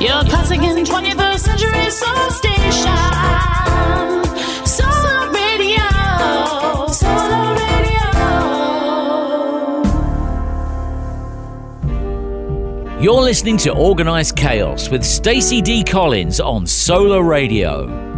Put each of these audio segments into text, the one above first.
Your classic in 21st century soul station. Soul radio. Soul radio. You're listening to Organised Chaos with Stacey D. Collins on Solar Radio.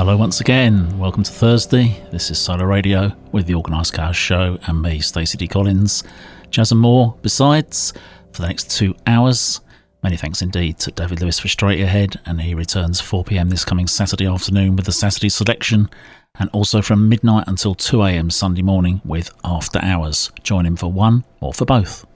Hello once again, welcome to Thursday. This is Solo Radio with the Organised Chaos Show and me, Stacey D. Collins. Jazz and more besides for the next 2 hours. Many thanks indeed to David Lewis for Straight Ahead, and he returns 4 p.m. this coming Saturday afternoon with the Saturday Selection, and also from midnight until 2 a.m. Sunday morning with After Hours. Join him for one or for both.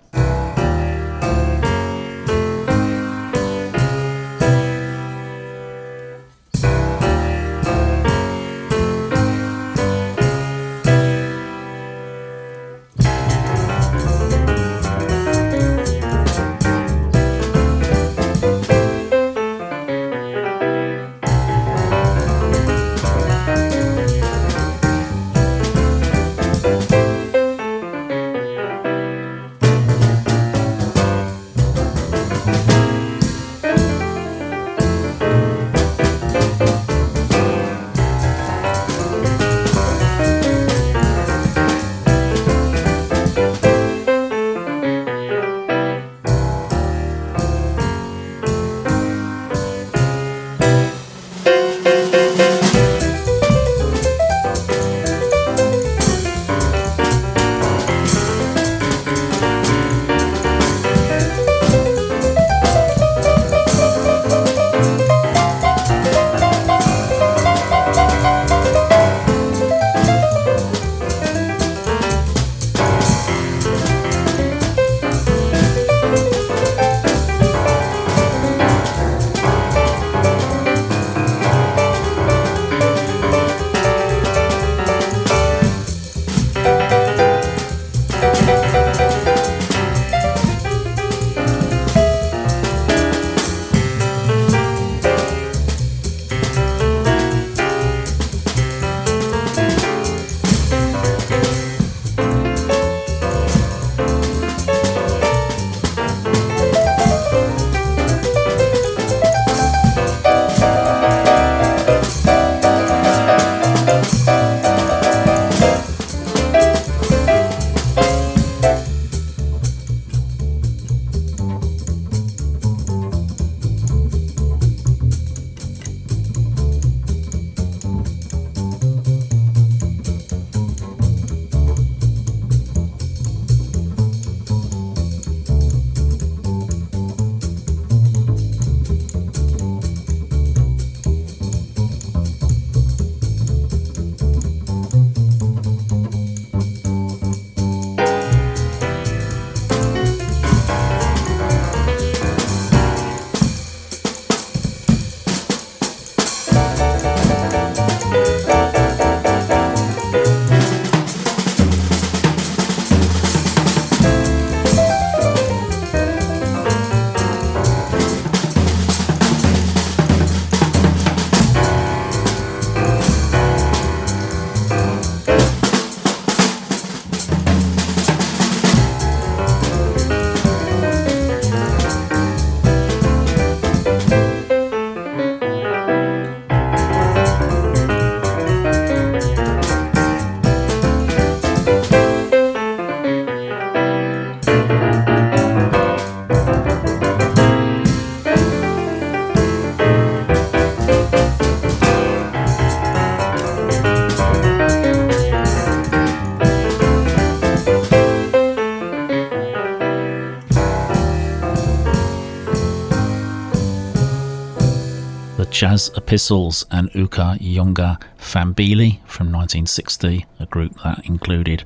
Chaz Epistles and Uka Yunga Fambili from 1960, a group that included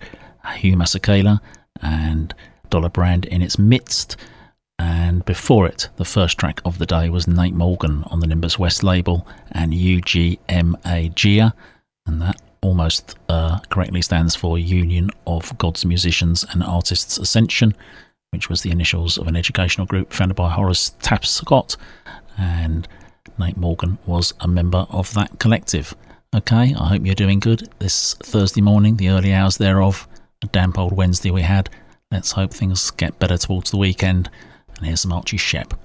Hugh Masekela and Dollar Brand in its midst. And before it, the first track of the day was Nate Morgan on the Nimbus West label and UGMA GIA, and that almost correctly stands for Union of God's Musicians and Artists Ascension, which was the initials of an educational group founded by Horace Tapscott, and Nate Morgan was a member of that collective. Okay, I hope you're doing good this Thursday morning, the early hours thereof. A damp old Wednesday we had. Let's hope things get better towards the weekend. And here's some Archie Shepp.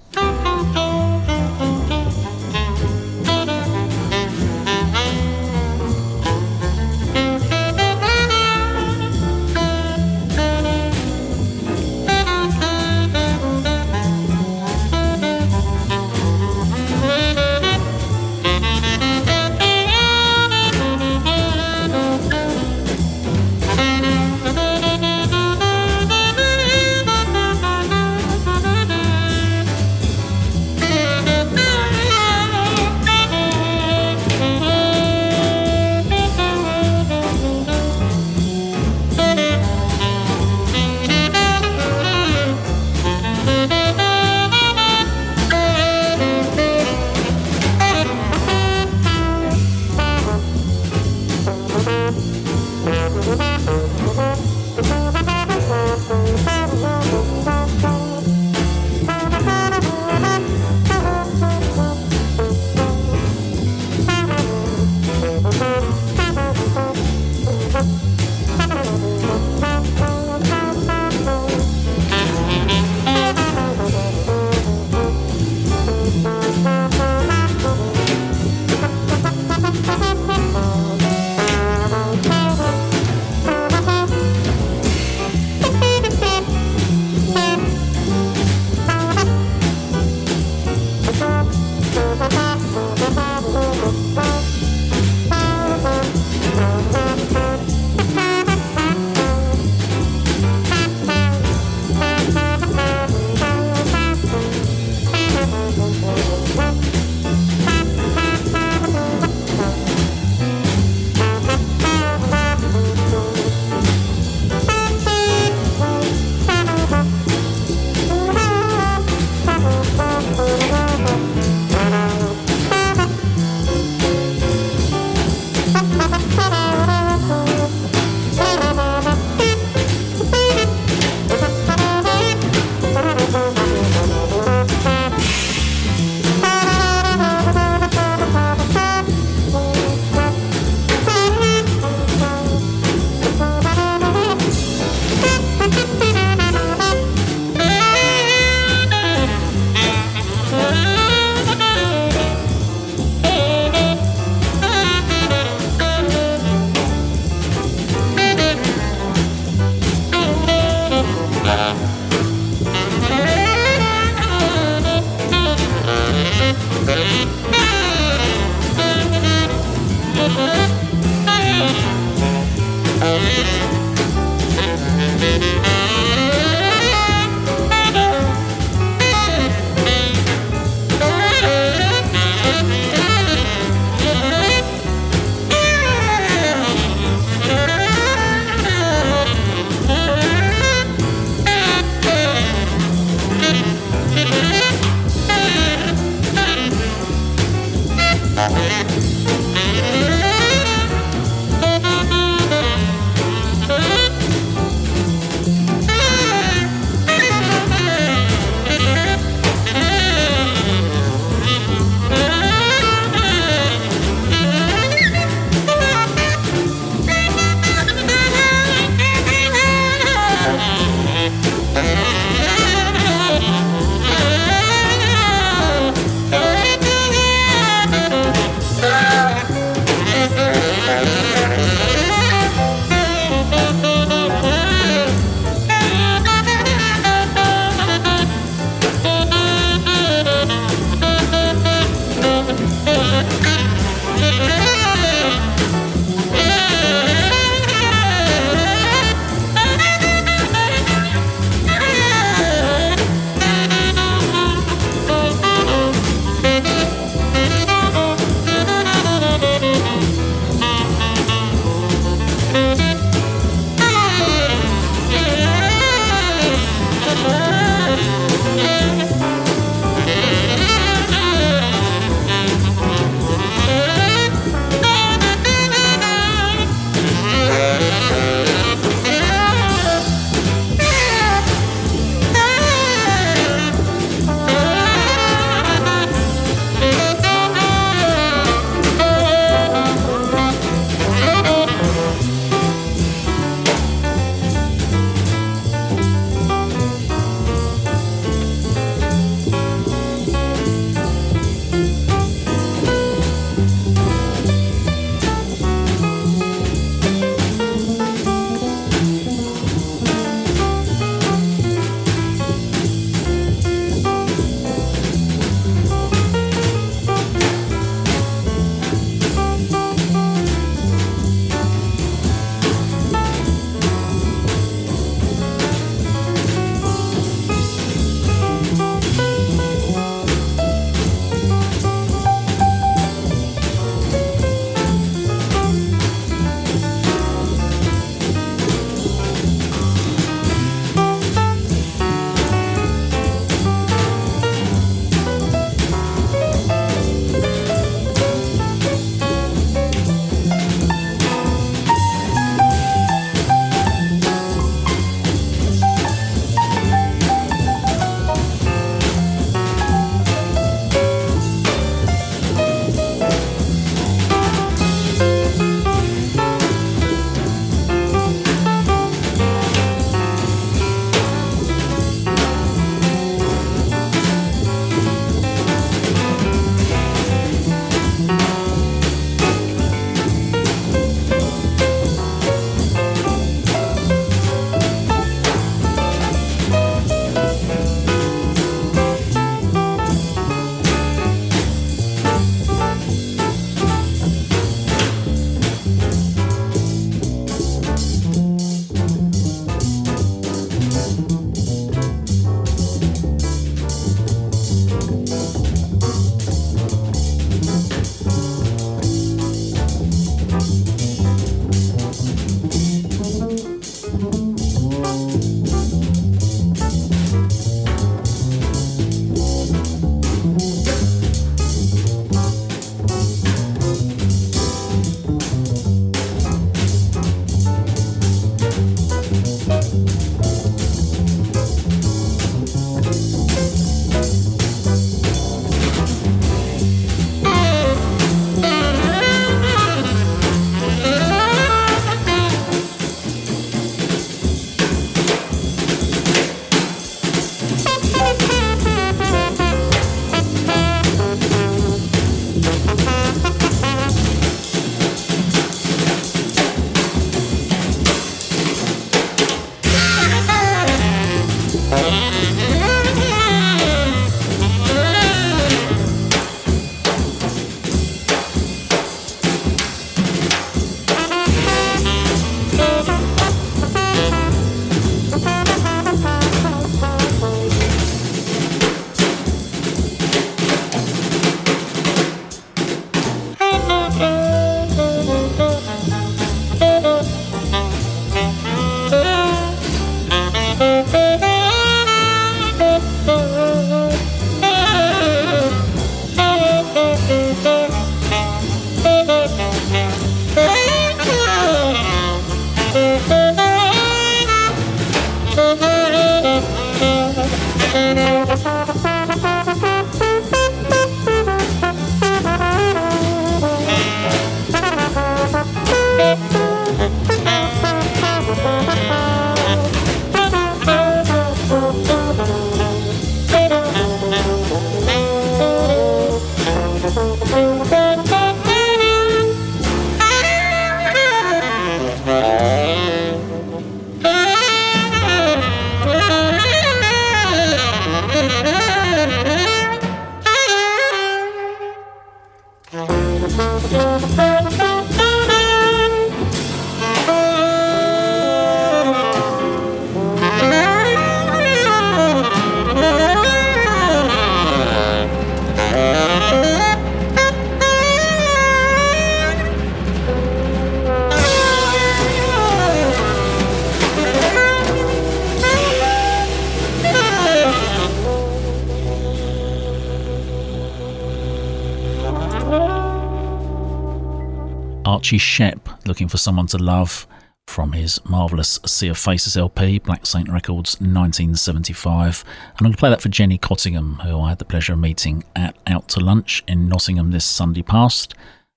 Archie Shepp, Looking for Someone to Love, from his marvellous Sea of Faces LP, Black Saint Records, 1975. And I'm going to play that for Jenny Cottingham, who I had the pleasure of meeting at Out to Lunch in Nottingham this Sunday past.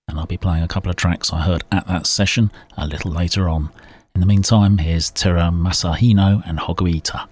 And I'll be playing a couple of tracks I heard at that session a little later on. In the meantime, here's Terumasa Hino and Hoguita.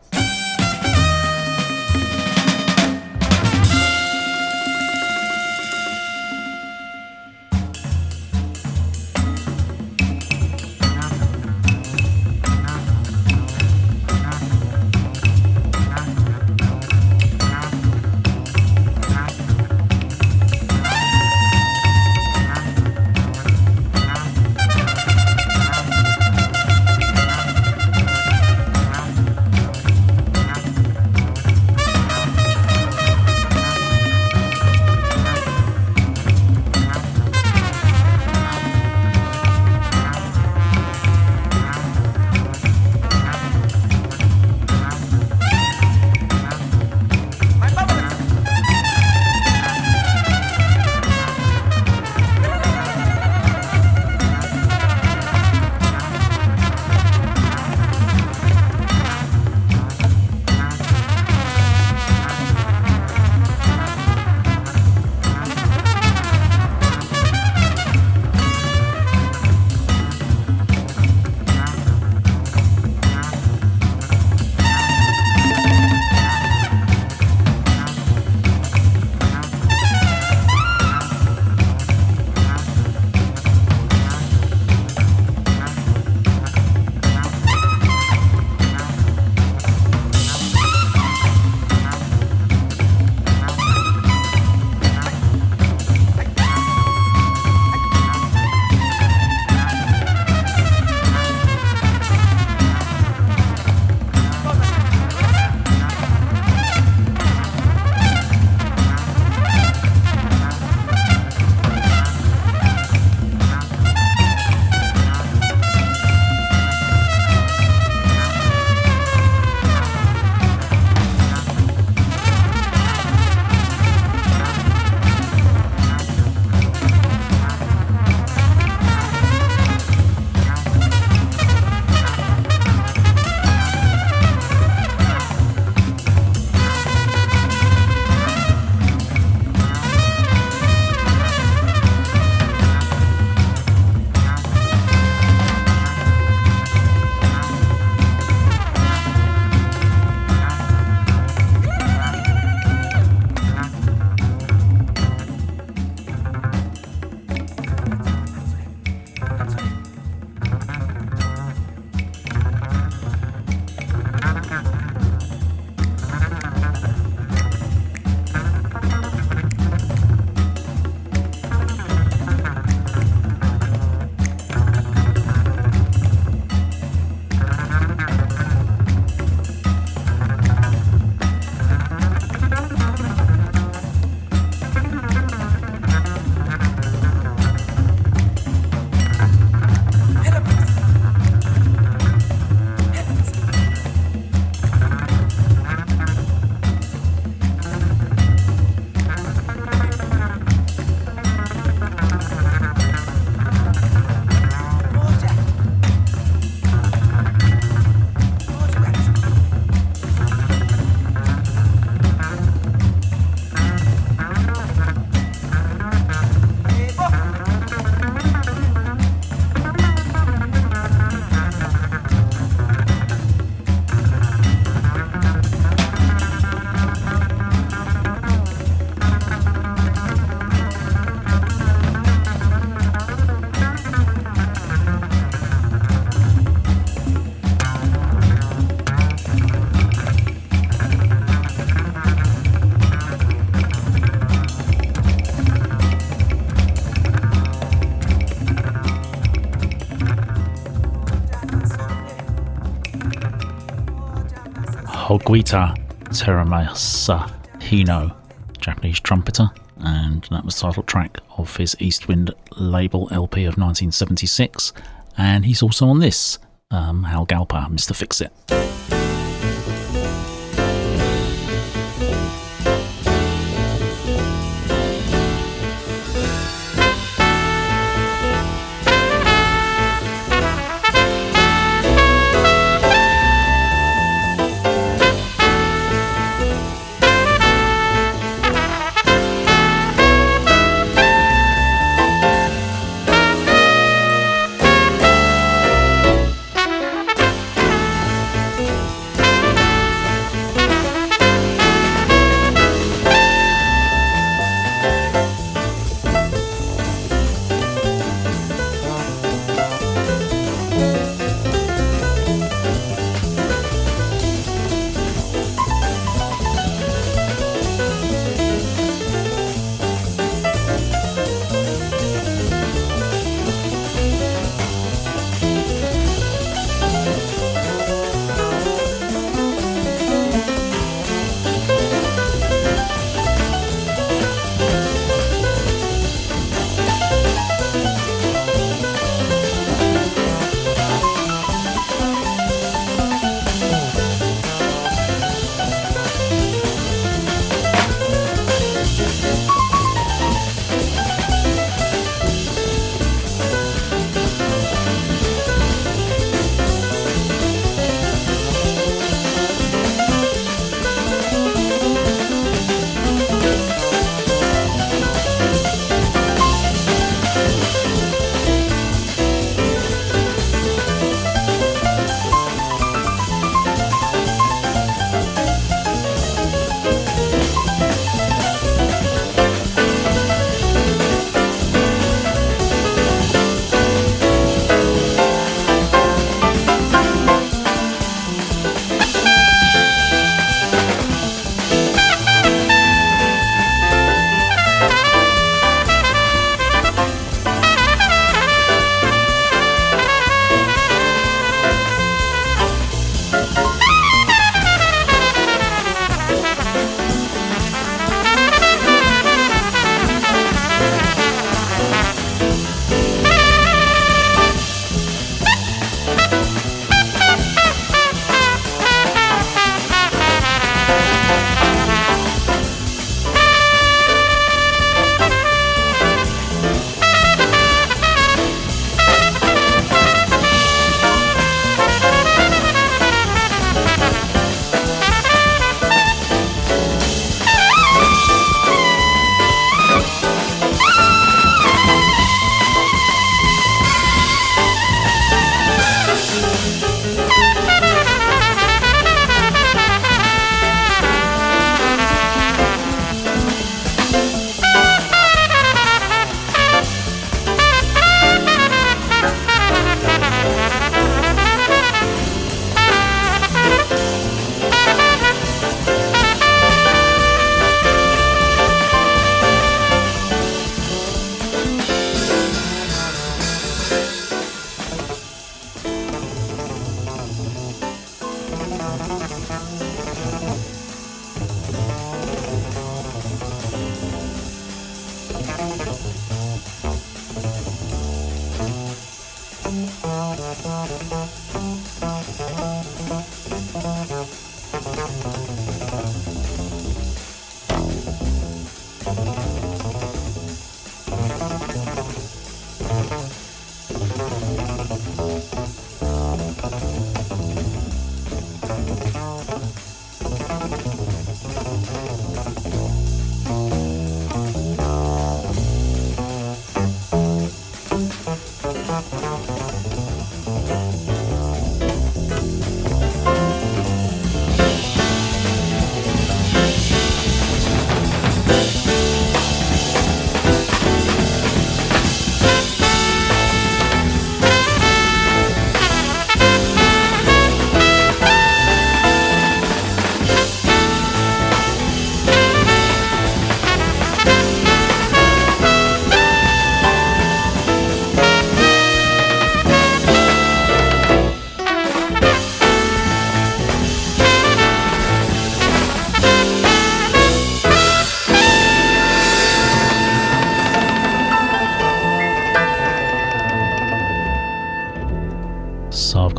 Hoguita, Terumasa Hino, Japanese trumpeter, and that was the title track of his Eastwind label LP of 1976, and he's also on this, Hal Galpa, Mr. Fix-It.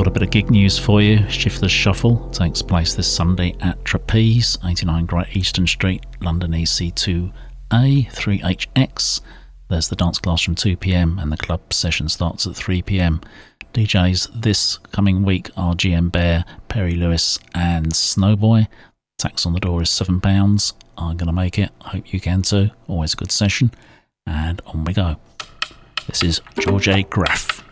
Got a bit of gig news for you. Shiftless Shuffle takes place this Sunday at Trapeze, 89 Great Eastern Street, London EC2A 3HX. There's the dance class from 2pm and the club session starts at 3pm. DJs this coming week are GM Bear, Perry Lewis and Snowboy. Tax on the door is £7. I'm going to make it. Hope you can too. Always a good session. And on we go. This is George A. Graff.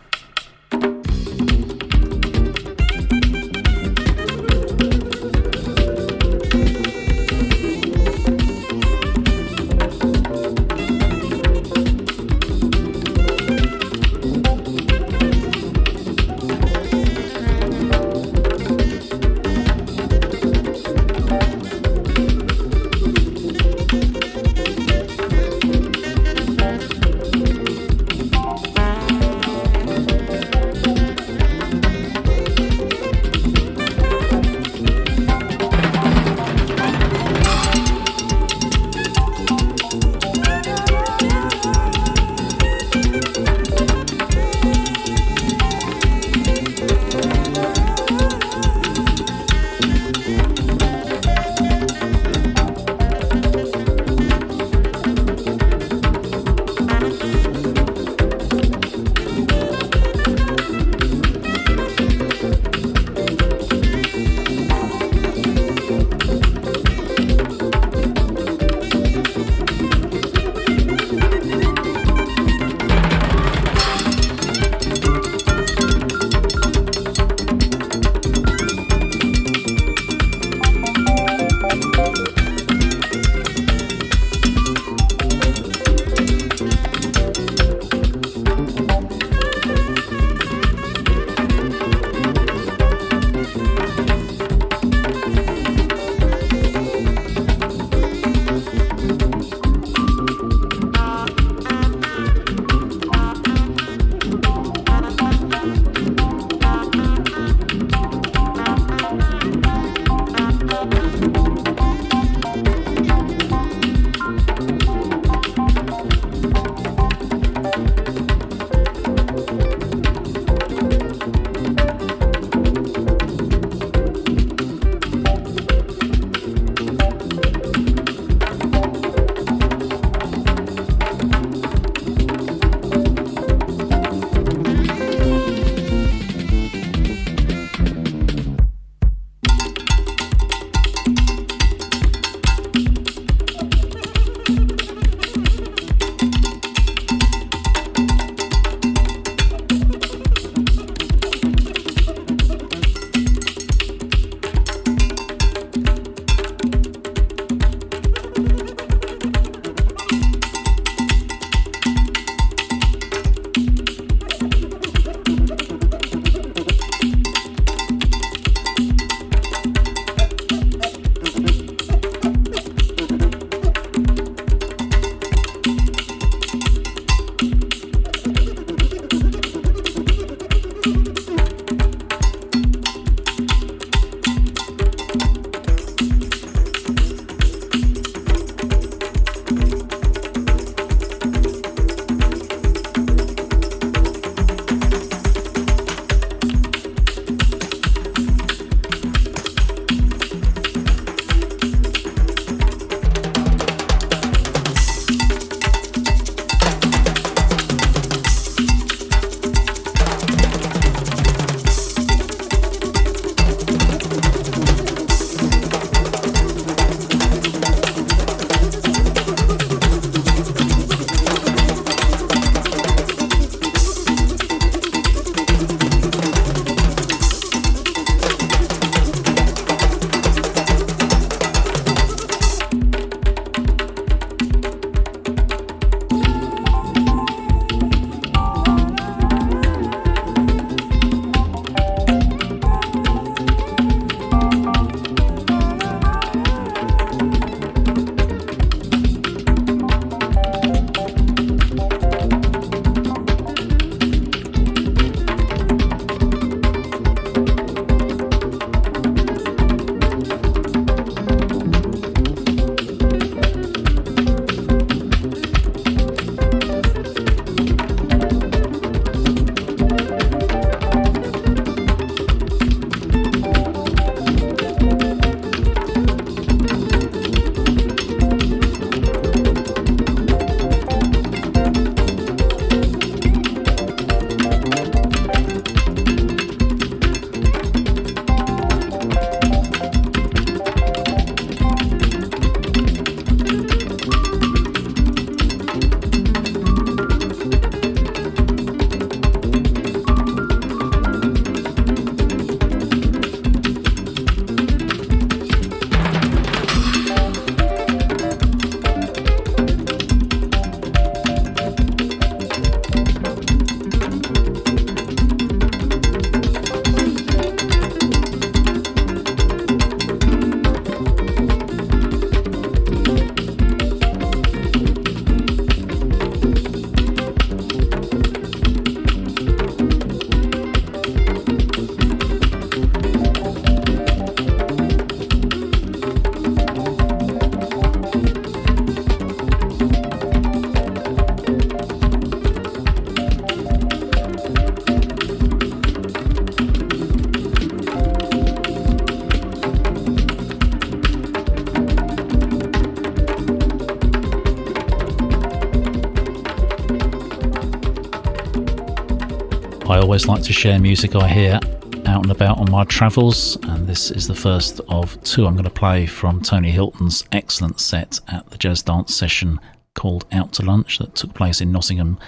I always like to share music I hear out and about on my travels, and this is the first of two I'm going to play from Tony Hilton's excellent set at the Jazz Dance Session called Out to Lunch that took place in Nottingham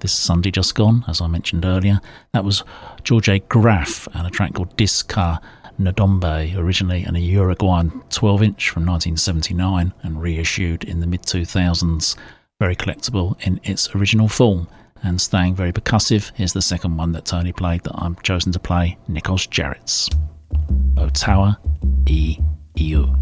this Sunday just gone, as I mentioned earlier. That was George A. Graff and a track called Disca Ndombe, originally a Uruguayan 12-inch from 1979 and reissued in the mid-2000s. Very collectible in its original form and staying very percussive. Here's the second one that Tony played that I've chosen to play, Nikos Jarrett's Otawa e Iu.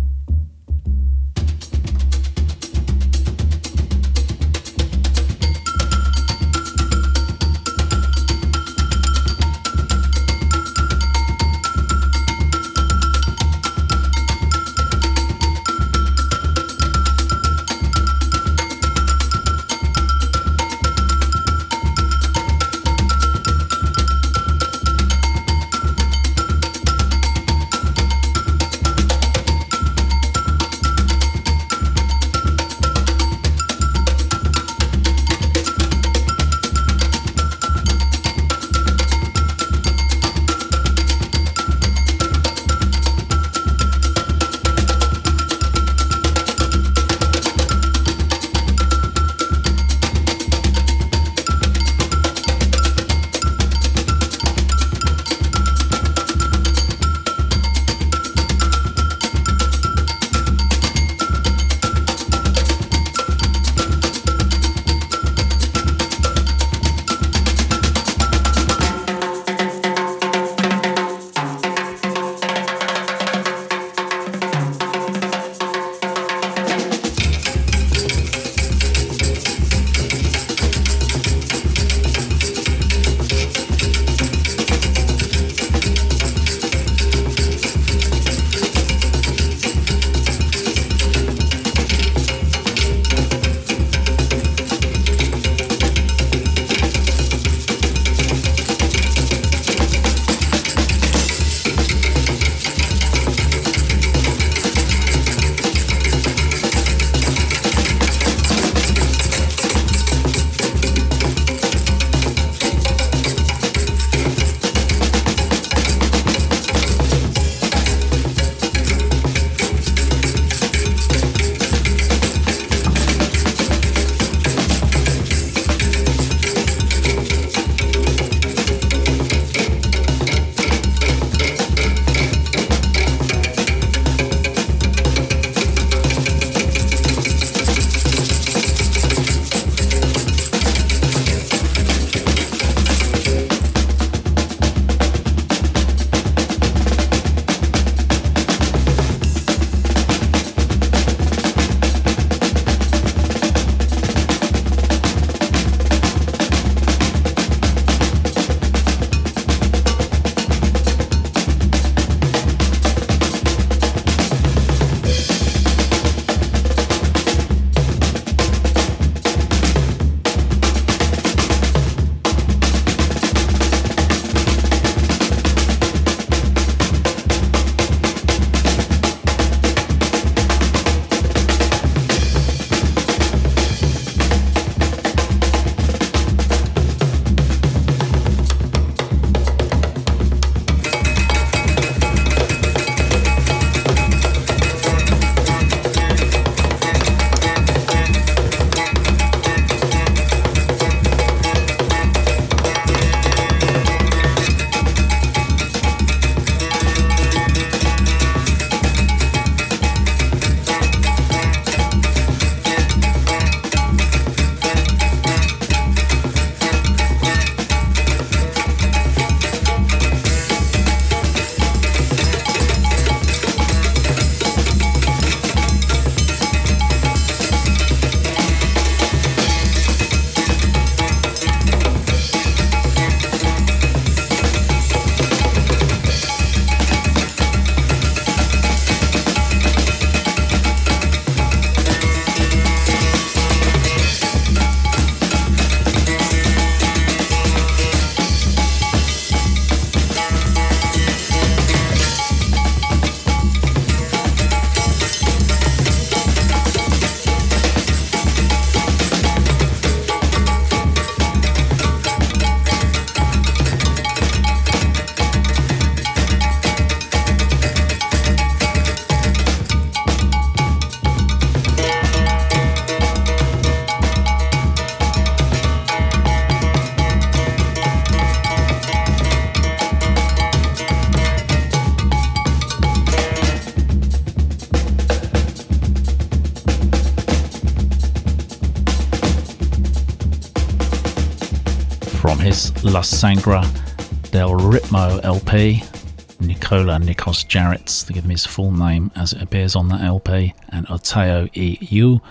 from his La Sangra del Ritmo LP, Nikos Jarrett, to give him his full name as it appears on that LP, and Oteo E.U.,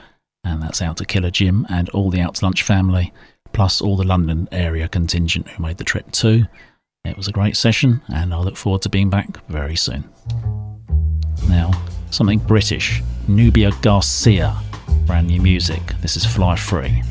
and that's out to Killer Jim and all the Out to Lunch family, plus all the London area contingent who made the trip too. It was a great session, and I look forward to being back very soon. Now, something British, Nubia Garcia, brand new music. This is Fly Free.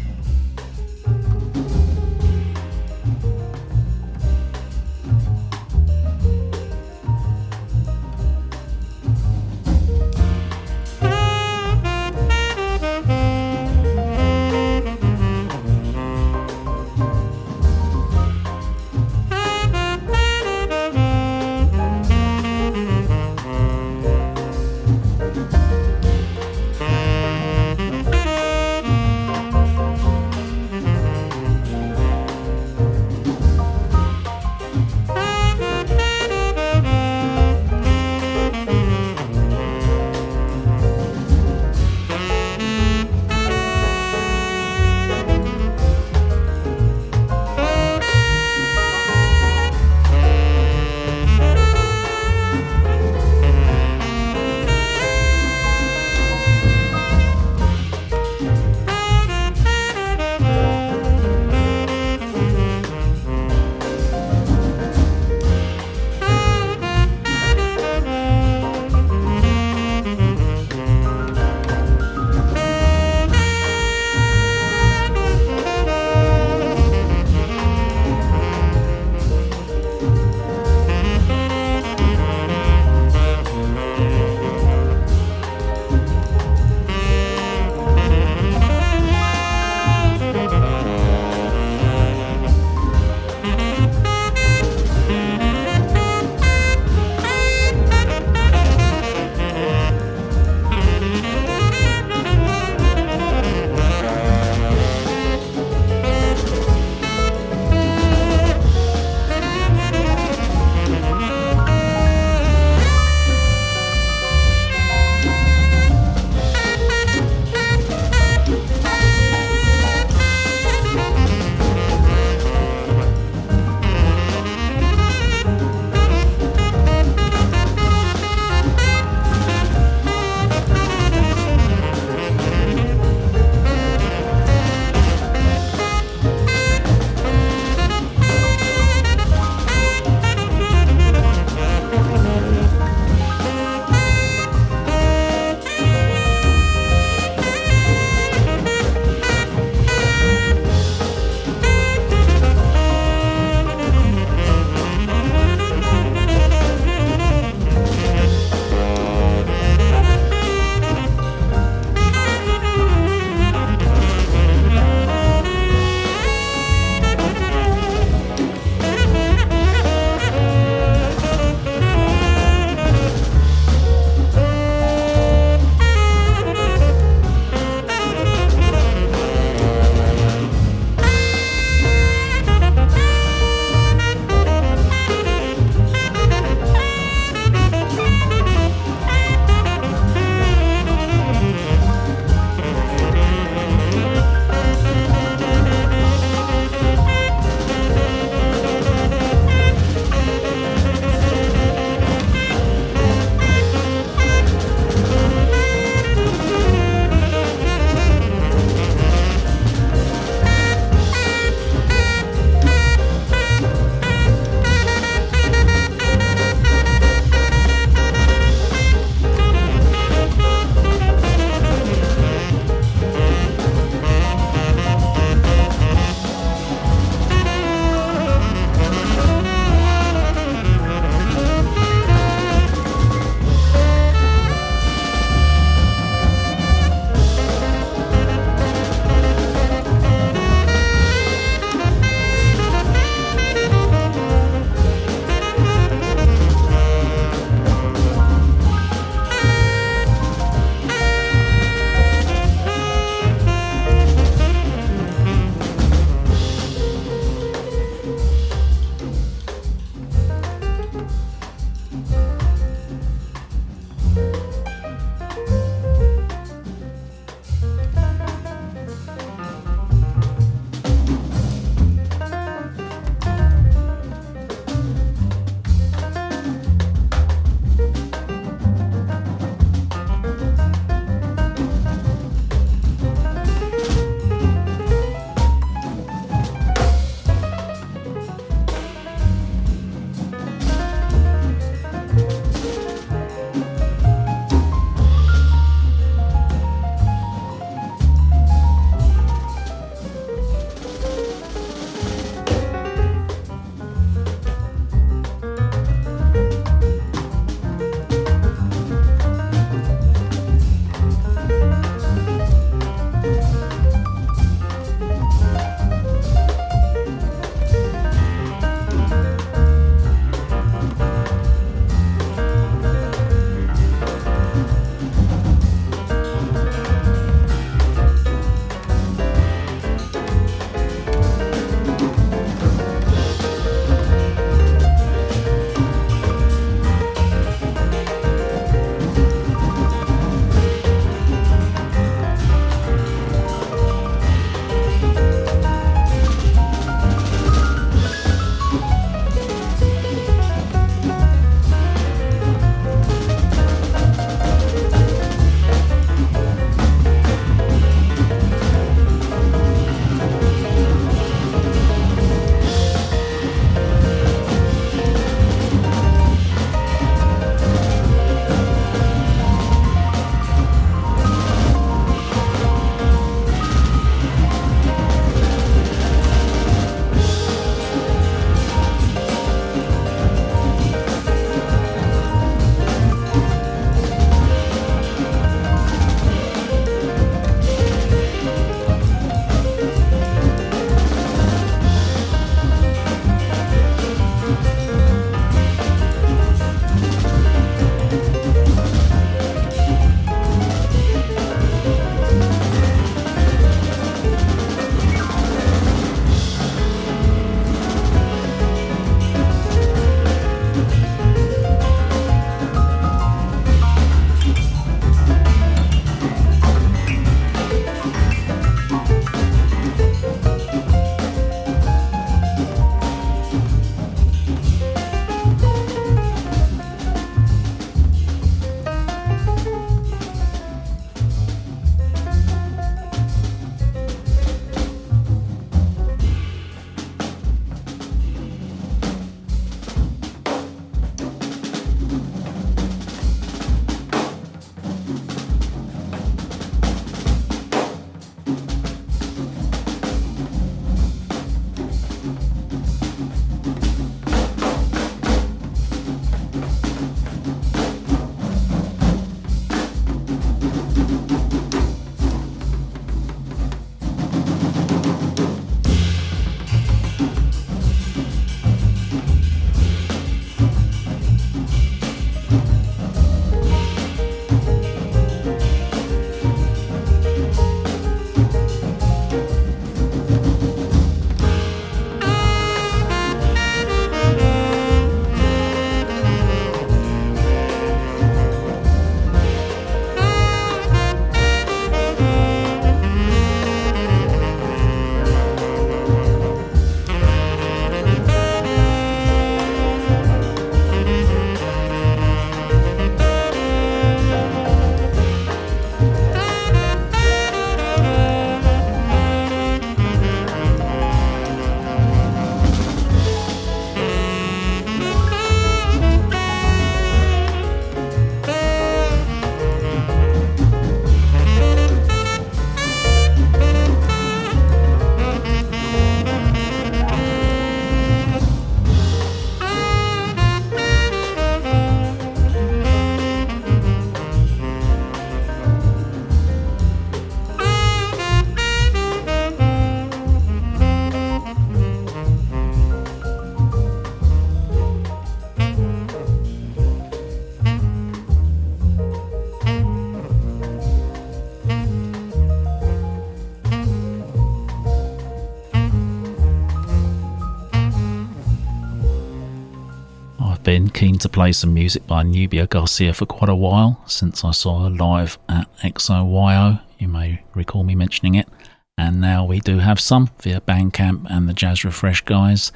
been keen to play some music by Nubia Garcia for quite a while, since I saw her live at XOYO, you may recall me mentioning it, and now we do have some via Bandcamp and the Jazz Refresh guys.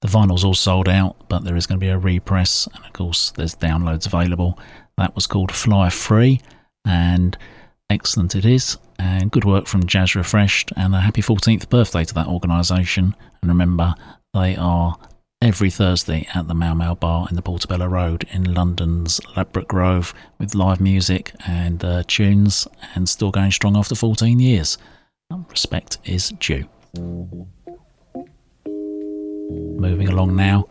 The vinyl's all sold out, but there is going to be a repress, and of course there's downloads available. That was called Fly Free, and excellent it is, and good work from Jazz Refreshed, and a happy 14th birthday to that organisation. And remember, they are every Thursday at the Mau Mau Bar in the Portobello Road in London's Ladbroke Grove, with live music and tunes, and still going strong after 14 years. Respect is due. Moving along now,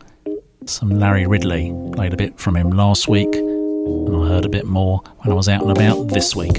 some Larry Ridley. Played a bit from him last week, and I heard a bit more when I was out and about this week.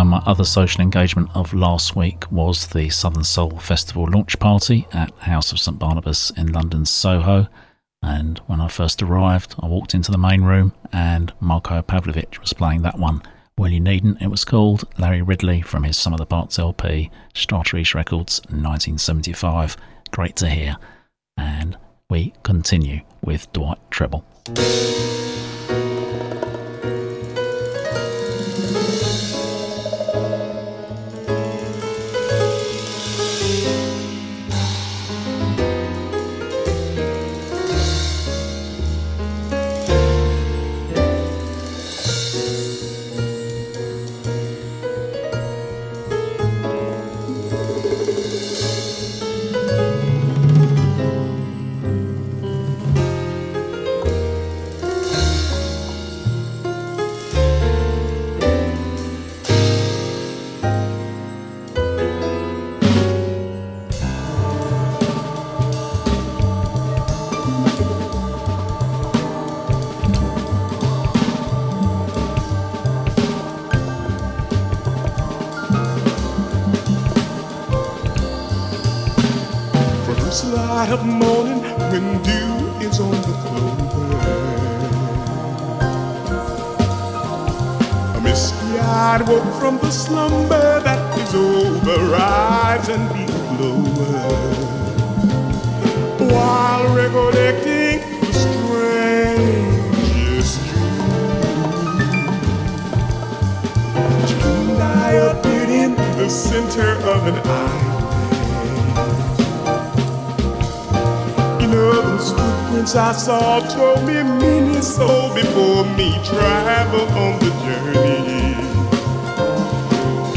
and my other social engagement of last week was the Southern Soul Festival launch party at House of St Barnabas in London's Soho. And when I first arrived, I walked into the main room and Marko Pavlovic was playing that one. When You Needn't, it was called. Larry Ridley from his Sum of the Parts LP, Strategic Records, 1975. Great to hear. And we continue with Dwight Treble. Of morning when dew is on the clover, a misty-eyed woke from the slumber that is over, rise and be the glower, while recollecting the strangest dream. Dreamed I appeared in the center of an eye. Those footprints I saw told me many souls before me travel on the journey.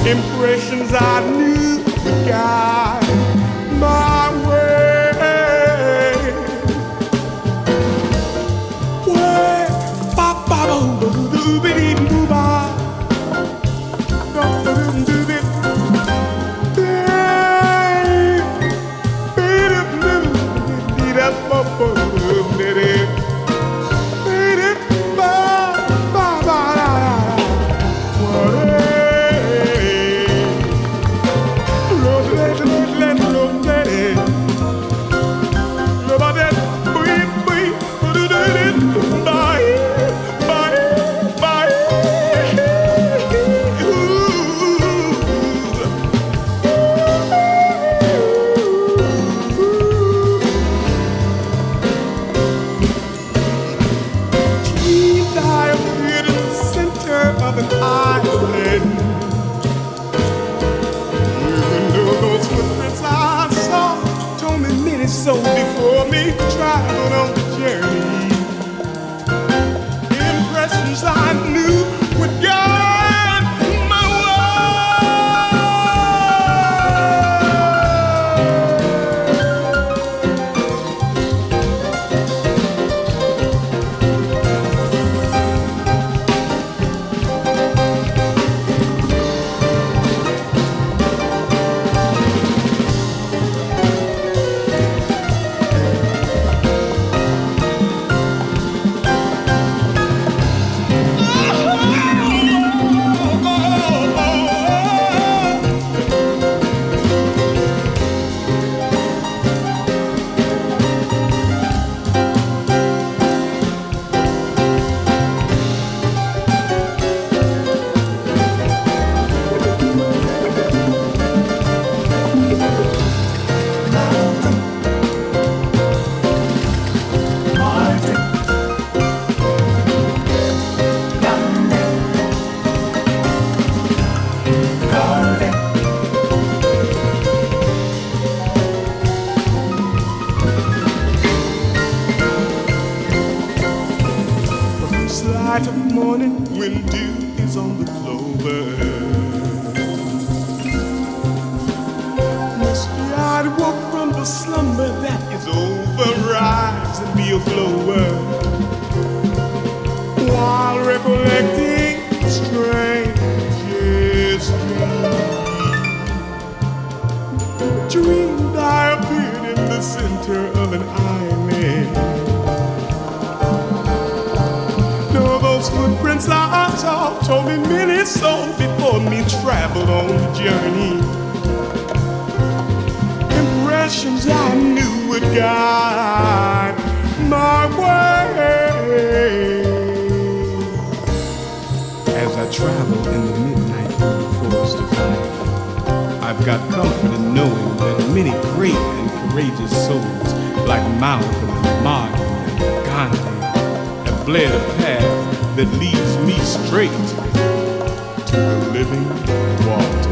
Impressions I knew would guide my way. Way, ba ba ba doo biddy boo ba, doo doo biddy. So before me, traveling on the journey, impressions I knew would guide my me travel on the journey. Impressions I knew would guide my way as I travel in the midnight forest of night. I've got comfort in knowing that many great and courageous souls like Malcolm and Martin and Gandhi have bled a path that leads me straight to the living waters.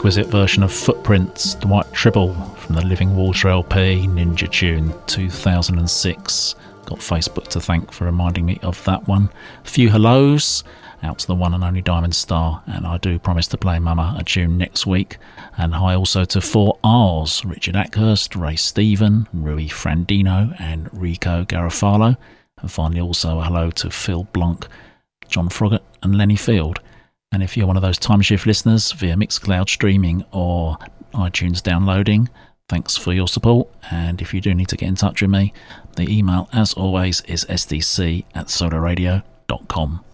Exquisite version of Footprints, the White Tribble from the Living Water LP, Ninja Tune 2006. Got Facebook to thank for reminding me of that one. A few hellos out to the one and only Diamond Star, and I do promise to play Mama a tune next week. And hi also to 4Rs, Richard Ackhurst, Ray Stephen, Rui Frandino and Rico Garofalo. And finally also a hello to Phil Blanc, John Froggatt and Lenny Field. And if you're one of those time shift listeners via Mixcloud streaming or iTunes downloading, thanks for your support. And if you do need to get in touch with me, the email as always is sdc@solaradio.com.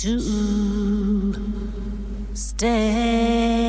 to stay.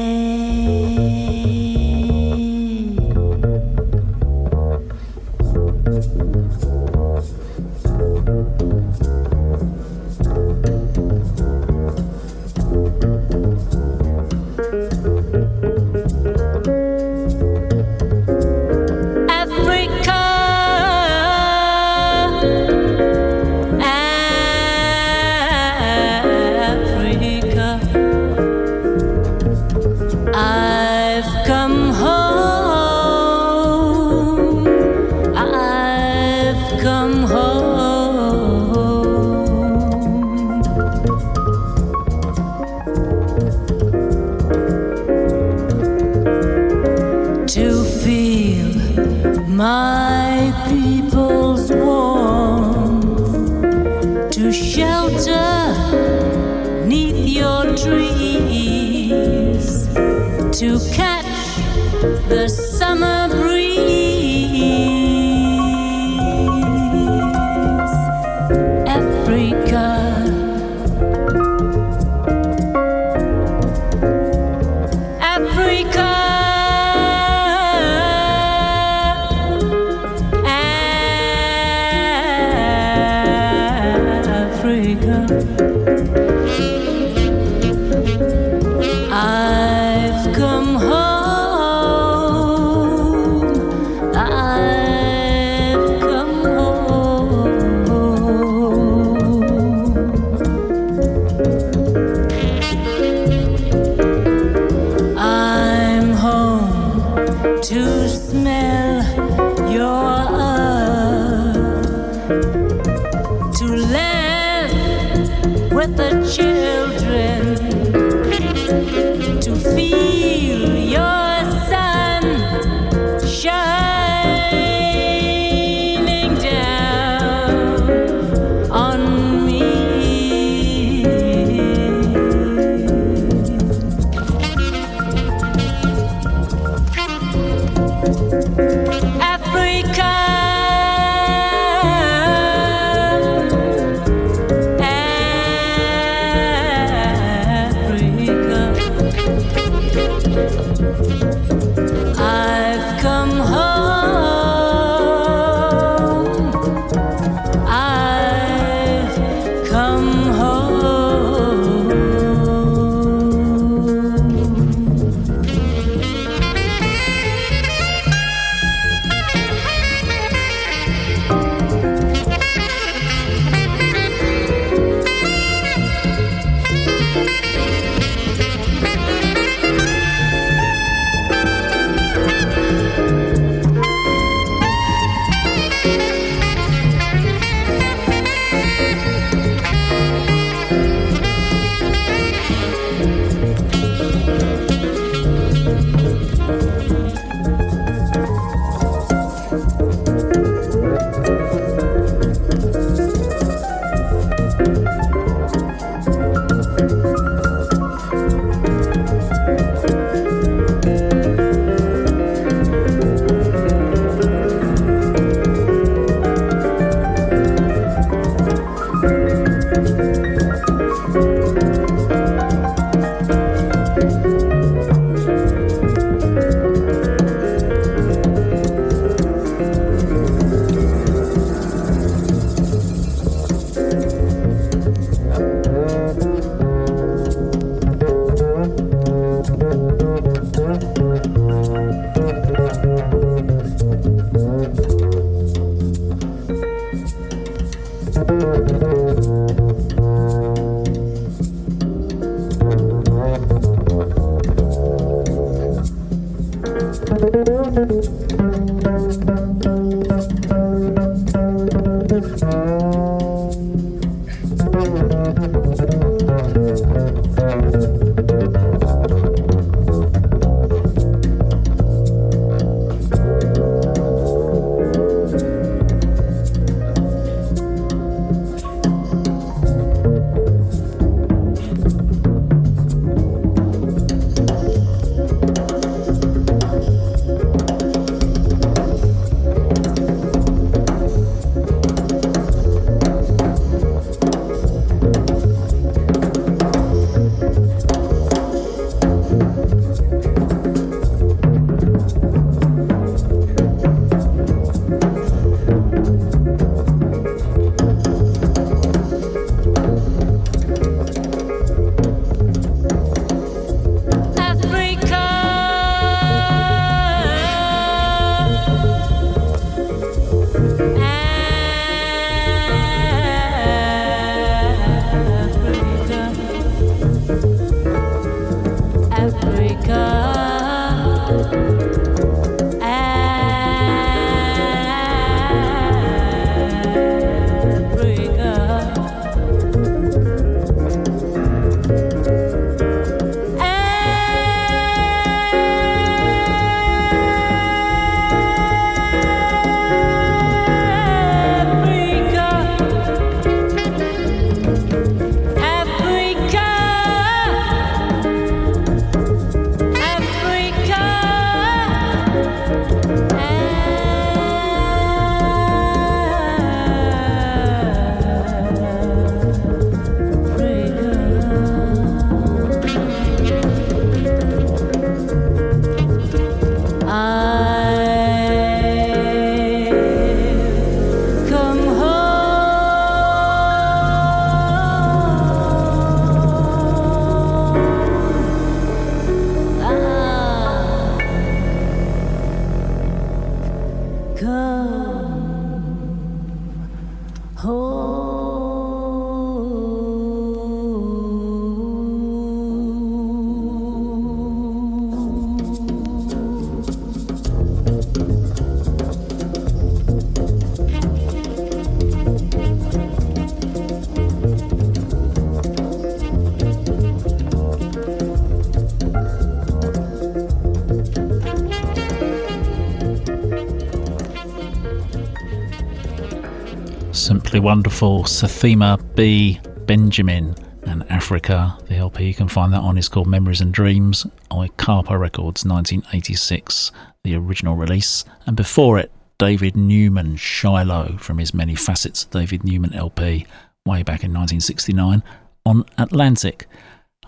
Wonderful Sathima B. Benjamin and Africa. The LP you can find that on is called Memories and Dreams on Carpa Records 1986, the original release. And before it, David Newman, Shiloh, from his Many Facets David Newman LP way back in 1969 on Atlantic.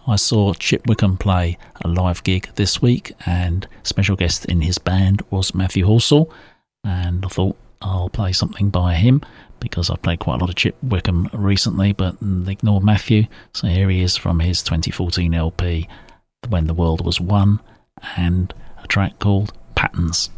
I saw Chip Wickham play a live gig this week, and special guest in his band was Matthew Horsell, and I thought I'll play something by him because I've played quite a lot of Chip Wickham recently, but ignore Matthew. So here he is from his 2014 LP, When the World Was One, and a track called Patterns.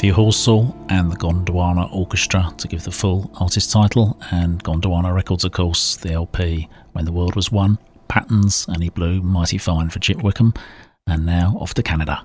Sophia Horsall and the Gondwana Orchestra to give the full artist title, and Gondwana Records, of course, the LP When the World Was One, Patterns, and he blew mighty fine for Chip Wickham, and now off to Canada.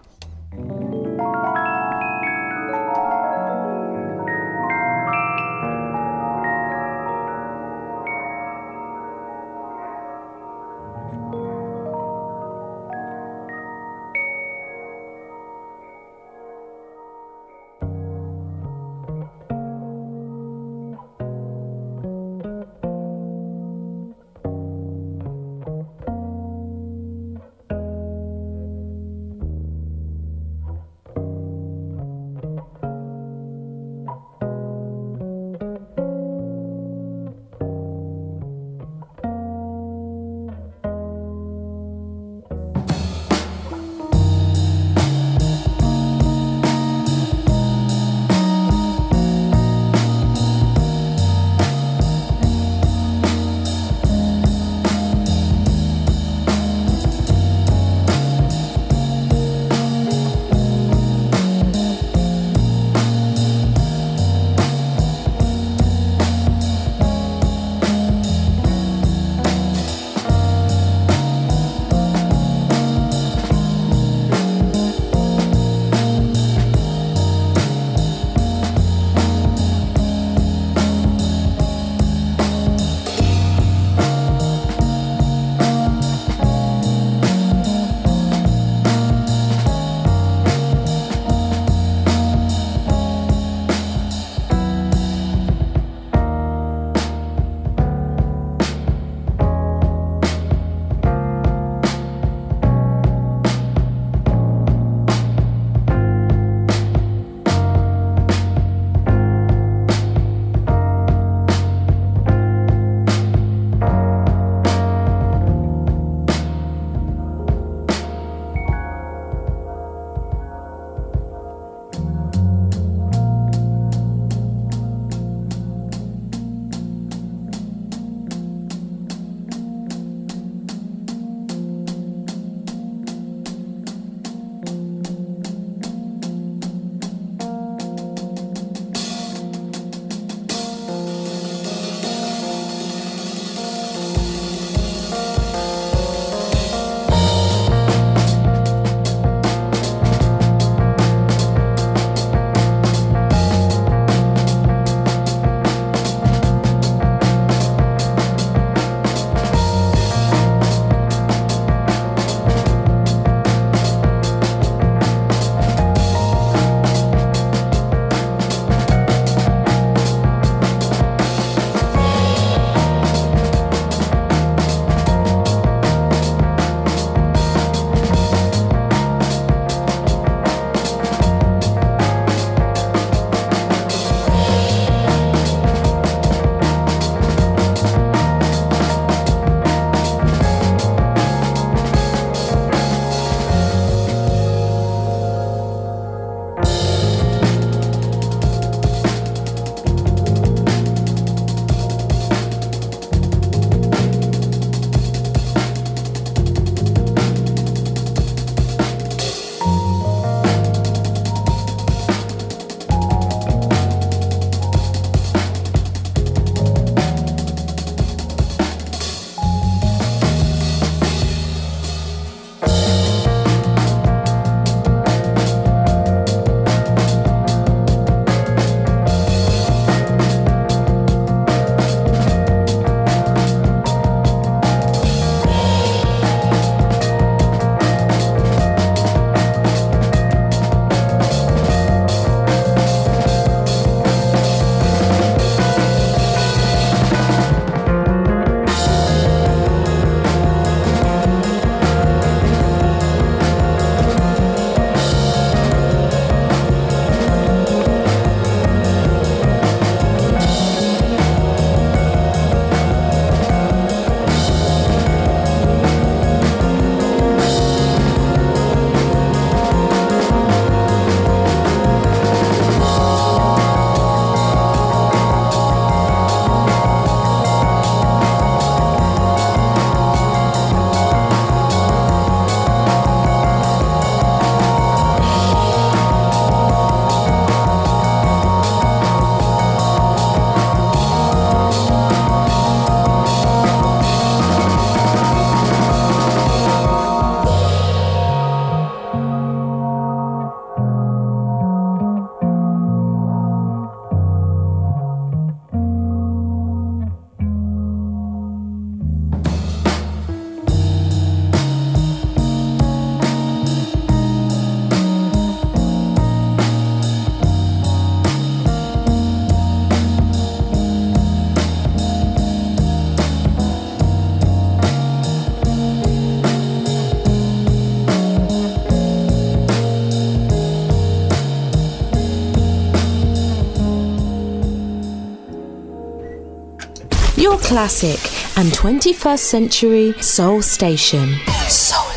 classic and 21st century soul station. Solar.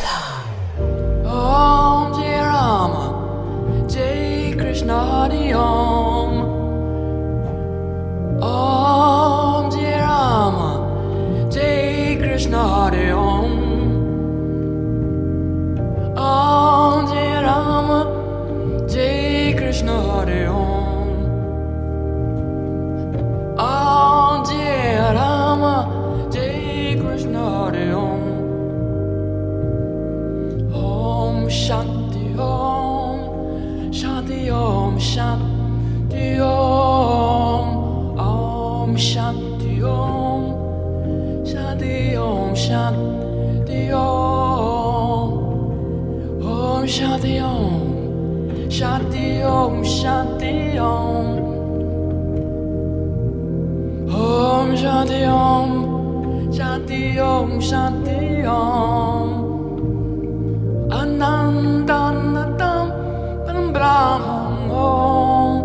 Om Jai Rama, Jai Krishna Hari Om. Om Jai Rama, Jai Krishna Hari Om. Om Jai Rama, Jai Krishna Hari Om. Om Jai Rama, Jai Krishna Hare Om. Om Shanti Om, Shanti Om, Shanti Om. Om Shanti Om, Shanti Om, Shanti Om. Om Shanti Om, Shanti Om, Shanti Om. Om Shanti Om, Shanti Om, Shanti Om. Anandanatam Param Brahmam Om.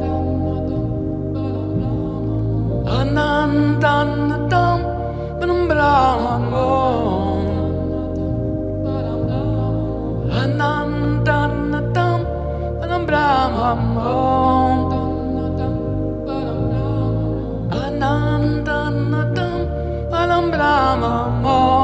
Anandanatam Param Brahmam Om. Anandanatam Param Brahmam Om.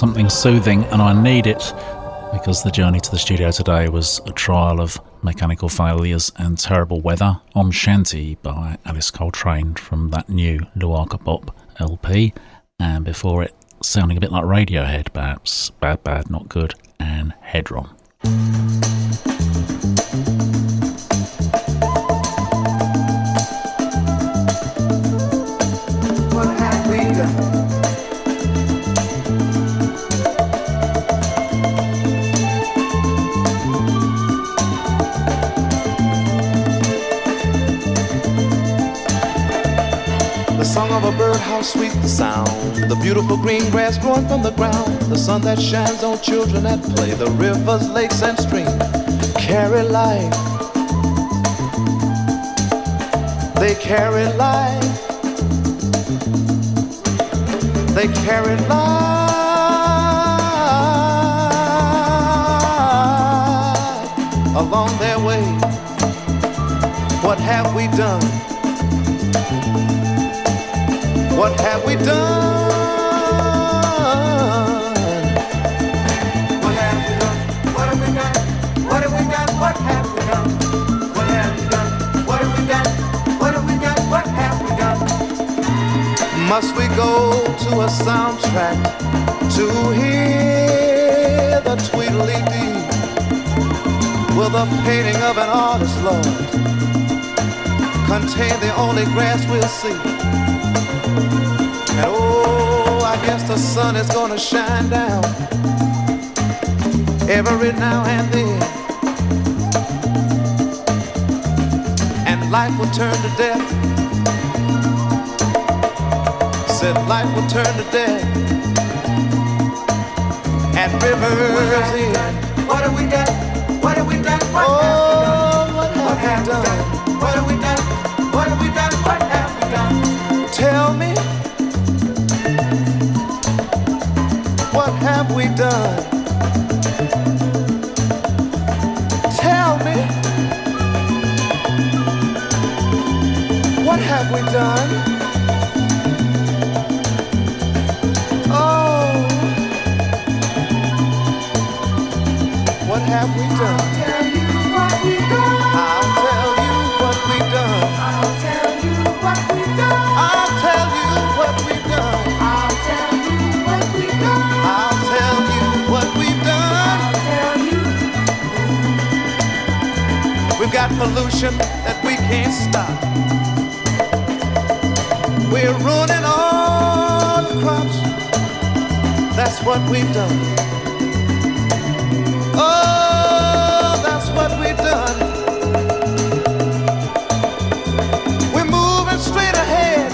something soothing, and I need it because the journey to the studio today was a trial of mechanical failures and terrible weather. Om Shanti by Alice Coltrane from that new Luaka Bop LP, and before it, sounding a bit like Radiohead perhaps, Bad Bad Not Good and Headroom. A birdhouse sweep the sound, the beautiful green grass growing from the ground, the sun that shines on children at play, the rivers, lakes, and streams carry life. They carry life. They carry life along their way. What have we done? What have we done? What have we done? What have we done? What have we done? What have we done? What have we done? What have we done? What have we done? What have we done? Must we go to a soundtrack to hear the Tweedledee with a painting of an artist, Lord, contain the only grass we'll see? And oh, I guess the sun is gonna shine down every now and then, and life will turn to death. Said life will turn to death. And rivers in. What have we done? What have we done? What have we done? What have we done? What have we done? What have we done? Tell me. What have we done? Tell me. What have we done? Oh. What have we done? I'll tell you what we done. I'll tell you what we done. I'll tell you what we done. I'll tell you what we done. I'll tell you what we done. I'll tell you what we've done. I'll tell you. We've got pollution that we can't stop. We're ruining all the crops. That's what we've done. Oh, that's what we've done. We're moving straight ahead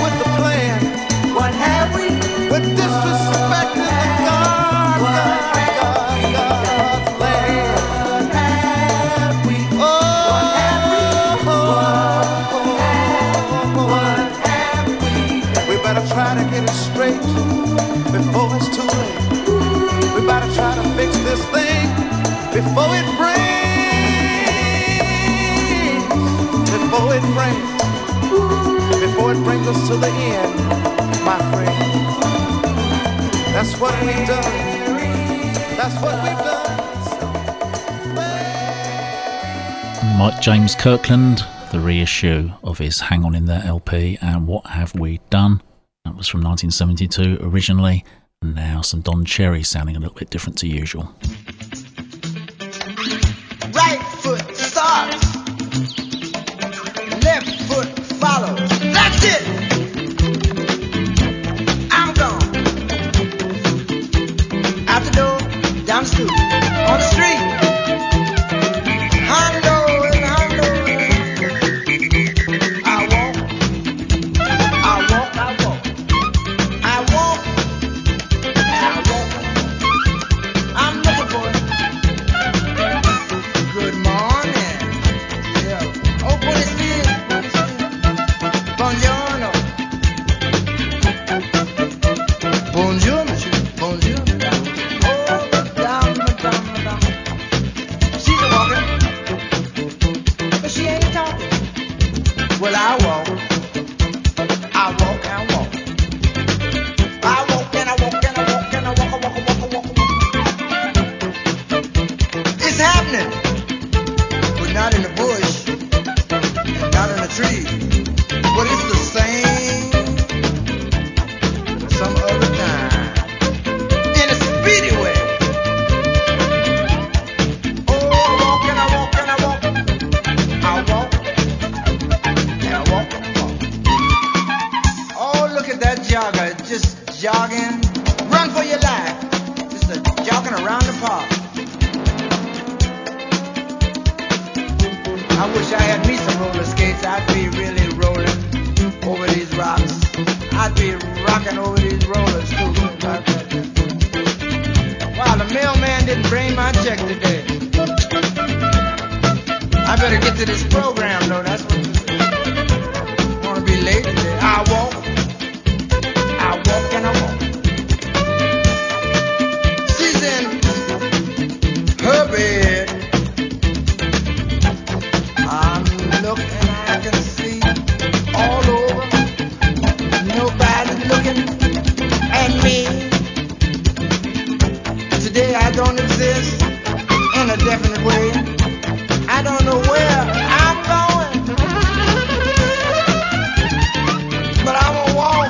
with the plan. What have we done? With disrespect to the God's land. What have we done? What have we done? What have we done? We better try to get it straight before it's too late. We better try to fix this thing before it rains. Before it rains. Before it brings us to the end, my friend. That's what we've done. That's what we've done. Mike James Kirkland, the reissue of his Hang On In There LP and What Have We Done? That was from 1972 originally, and now some Don Cherry sounding a little bit different to usual. Right foot starts, left foot follows. That's it! On the street, Hondo and Hondo. I walk, I walk, I walk, I walk, I walk. I'm looking for it. Good morning. Yeah. Oh, what is this? Buongiorno. Bonjour, monsieur. Bonjour. I walk, and I walk, and I walk, and I walk, and I walk, and I walk, country, but it's the same as some other time, in a speedy way. Jogger, just jogging, run for your life, just jogging around the park. I wish I had me some roller skates, I'd be really rolling over these rocks, I'd be rocking over these rollers too. Wow, the mailman didn't bring my check today. I better get to this program though, that's what I'm gonna be late today. I won't. And I walk. She's in her bed. I'm looking and I can see all over. Nobody looking at me. Today I don't exist in a definite way. I don't know where I'm going, but I'm gonna walk.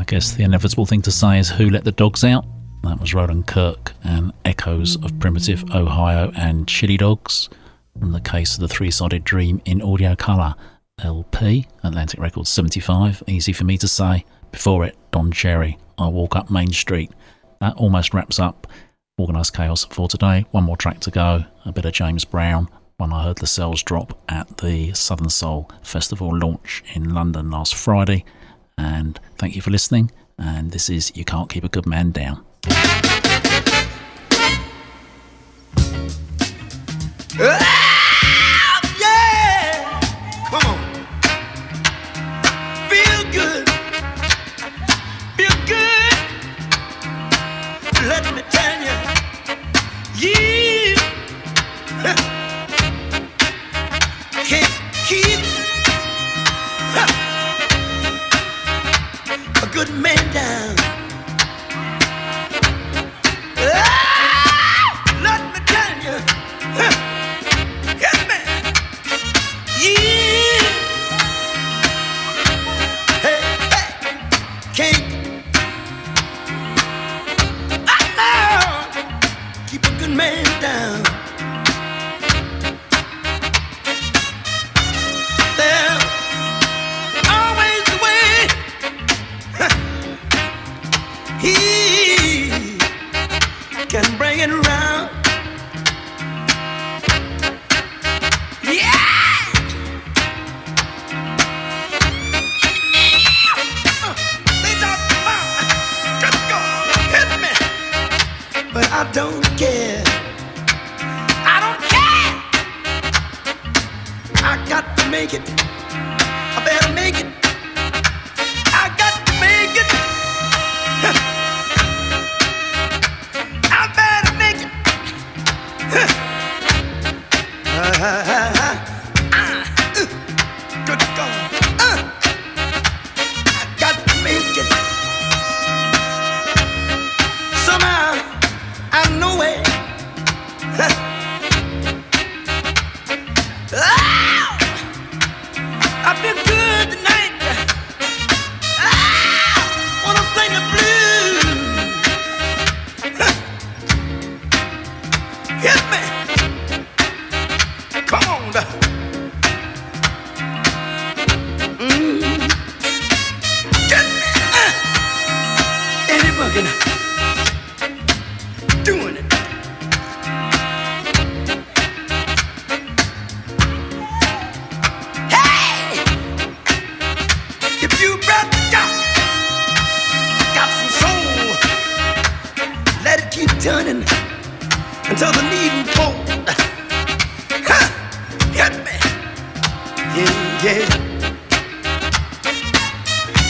I guess the inevitable thing to say is Who Let the Dogs Out? That was Roland Kirk and Echoes of Primitive Ohio and Chili Dogs from the case of the Three-Sided Dream in Audio Colour LP, Atlantic Records 75, easy for me to say. Before it, Don Cherry, I Walk Up Main Street. That almost wraps up Organised Chaos for today. One more track to go, a bit of James Brown, one I heard the cells drop at the Southern Soul Festival launch in London last Friday. And thank you for listening, and this is You Can't Keep a Good Man Down. Yeah! Come on. Feel good. Feel good. Let me tell you. Yeah. Can't keep a good man down.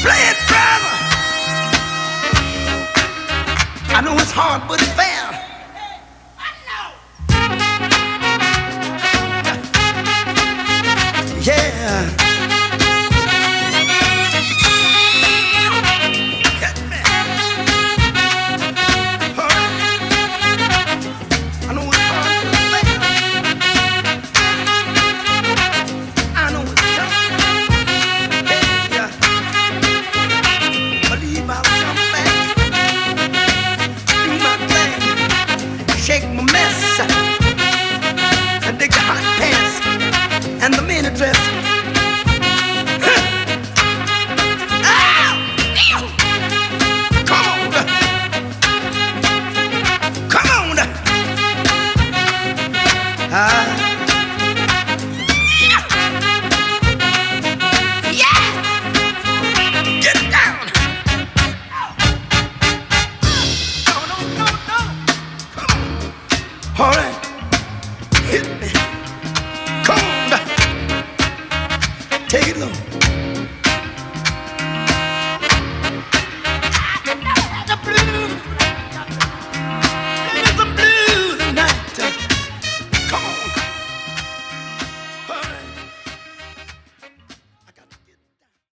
Play it, brother. I know it's hard, but it's fast.